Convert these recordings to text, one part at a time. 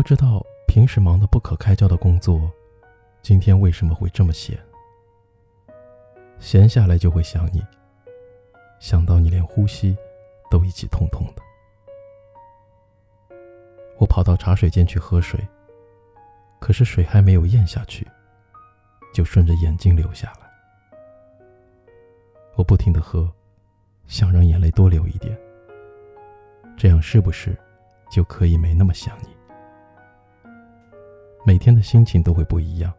不知道平时忙得不可开交的工作，今天为什么会这么闲？闲下来就会想你，想到你连呼吸都一起痛痛的。我跑到茶水间去喝水，可是水还没有咽下去，就顺着眼睛流下来。我不停地喝，想让眼泪多流一点，这样是不是就可以没那么想你？每天的心情都会不一样。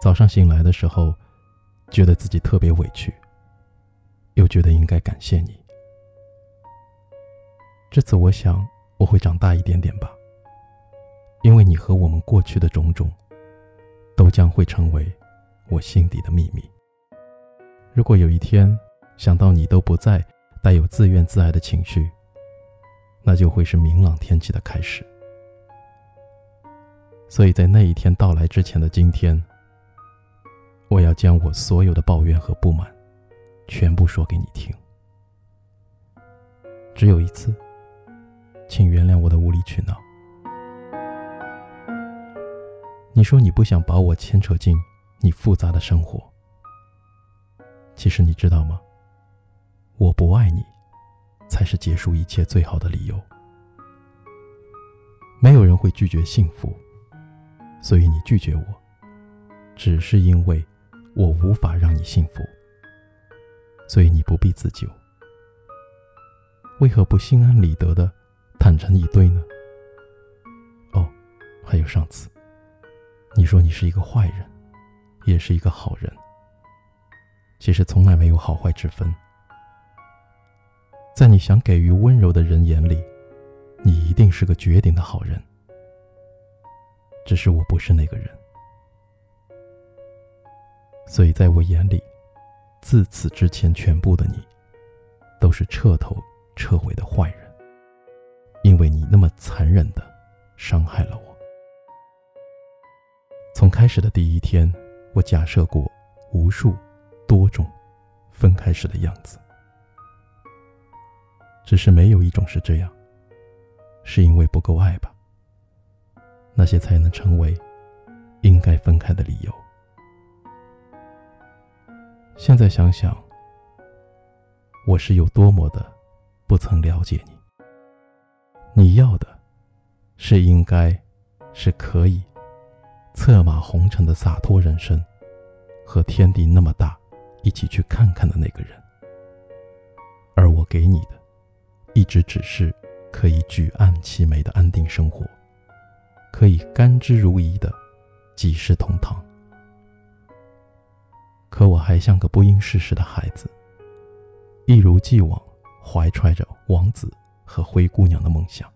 早上醒来的时候，觉得自己特别委屈，又觉得应该感谢你。这次我想我会长大一点点吧，因为你和我们过去的种种都将会成为我心底的秘密。如果有一天想到你都不再带有自怨自艾的情绪，那就会是明朗天气的开始。所以在那一天到来之前的今天，我要将我所有的抱怨和不满全部说给你听。只有一次，请原谅我的无理取闹。你说你不想把我牵扯进你复杂的生活，其实你知道吗？我不爱你才是结束一切最好的理由。没有人会拒绝幸福，所以你拒绝我，只是因为我无法让你幸福，所以你不必自救。为何不心安理得地坦诚以对呢？哦，还有上次你说你是一个坏人，也是一个好人，其实从来没有好坏之分。在你想给予温柔的人眼里，你一定是个绝顶的好人，只是我不是那个人。所以在我眼里，自此之前全部的你都是彻头彻尾的坏人，因为你那么残忍地伤害了我。从开始的第一天，我假设过无数多种分开时的样子，只是没有一种是这样，是因为不够爱吧，那些才能成为应该分开的理由。现在想想，我是有多么的不曾了解你。你要的是应该，是可以策马红尘的洒脱人生，和天地那么大一起去看看的那个人，而我给你的一直只是可以举案齐眉的安定生活，可以甘之如饴的几世同堂。可我还像个不谙世事的孩子，一如既往怀揣着王子和灰姑娘的梦想，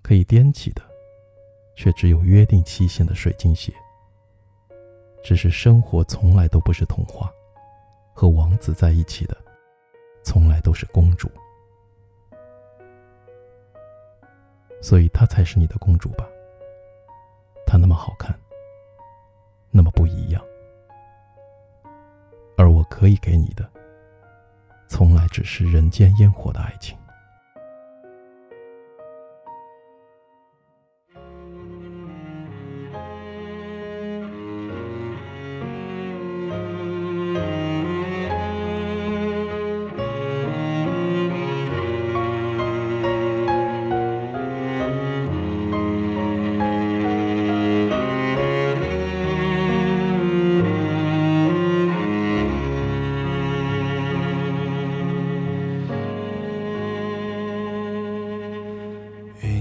可以踮起的却只有约定期限的水晶鞋。只是生活从来都不是童话，和王子在一起的从来都是公主，所以她才是你的公主吧。她那么好看，那么不一样，而我可以给你的从来只是人间烟火的爱情。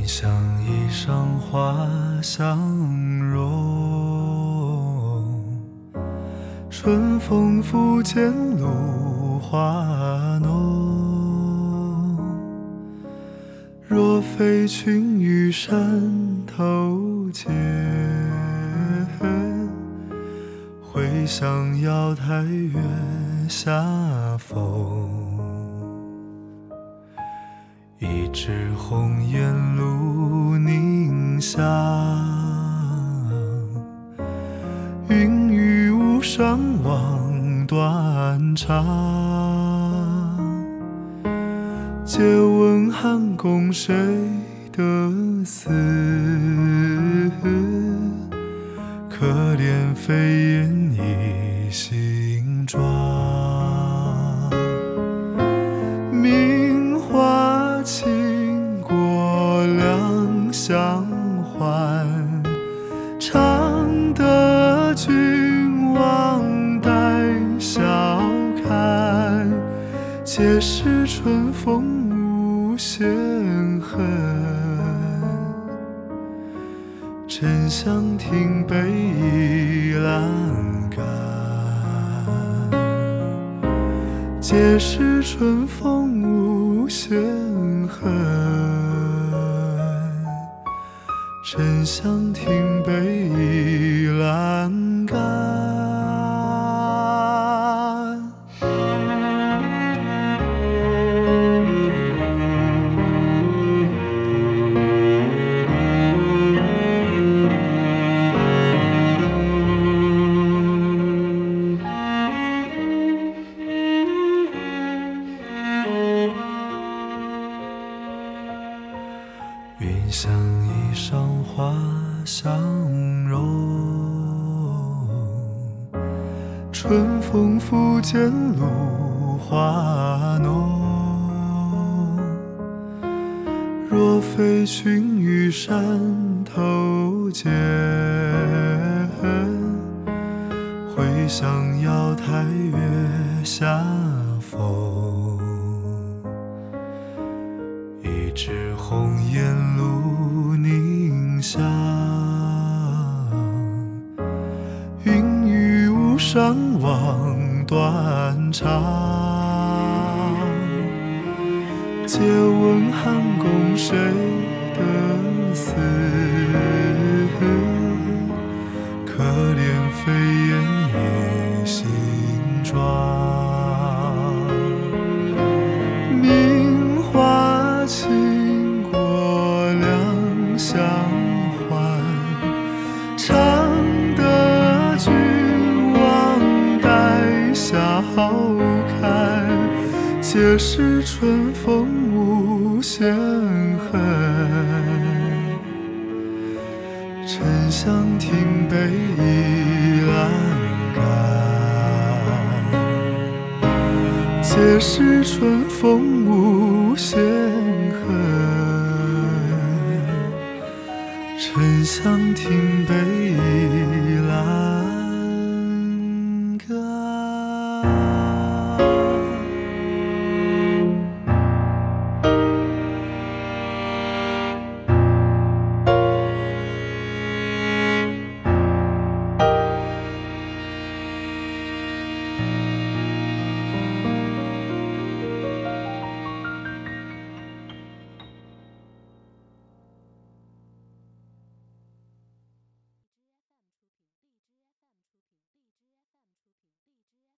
像一晌花相融，春风拂槛露华浓。若非群玉山头见，会向瑶台月下逢。一枝红艳露凝香，云雨巫山望断肠。借问汉宫谁的死，可怜飞燕你形状，名花倾国两相还，常得君王带笑看，皆是春风无限恨，沉香亭北倚栏杆，皆是春风无限恨，沉香亭北倚栏杆。云想衣裳花相融，春风拂槛露华浓，若非群玉山头见，会向瑶台月下逢。一枝红颜露凝香，云雨巫山望断肠，借问汉宫谁的死，可怜飞燕你形状，皆是春风无限恨，沉香亭北倚栏杆，皆是春风无限恨，沉香亭北倚栏杆。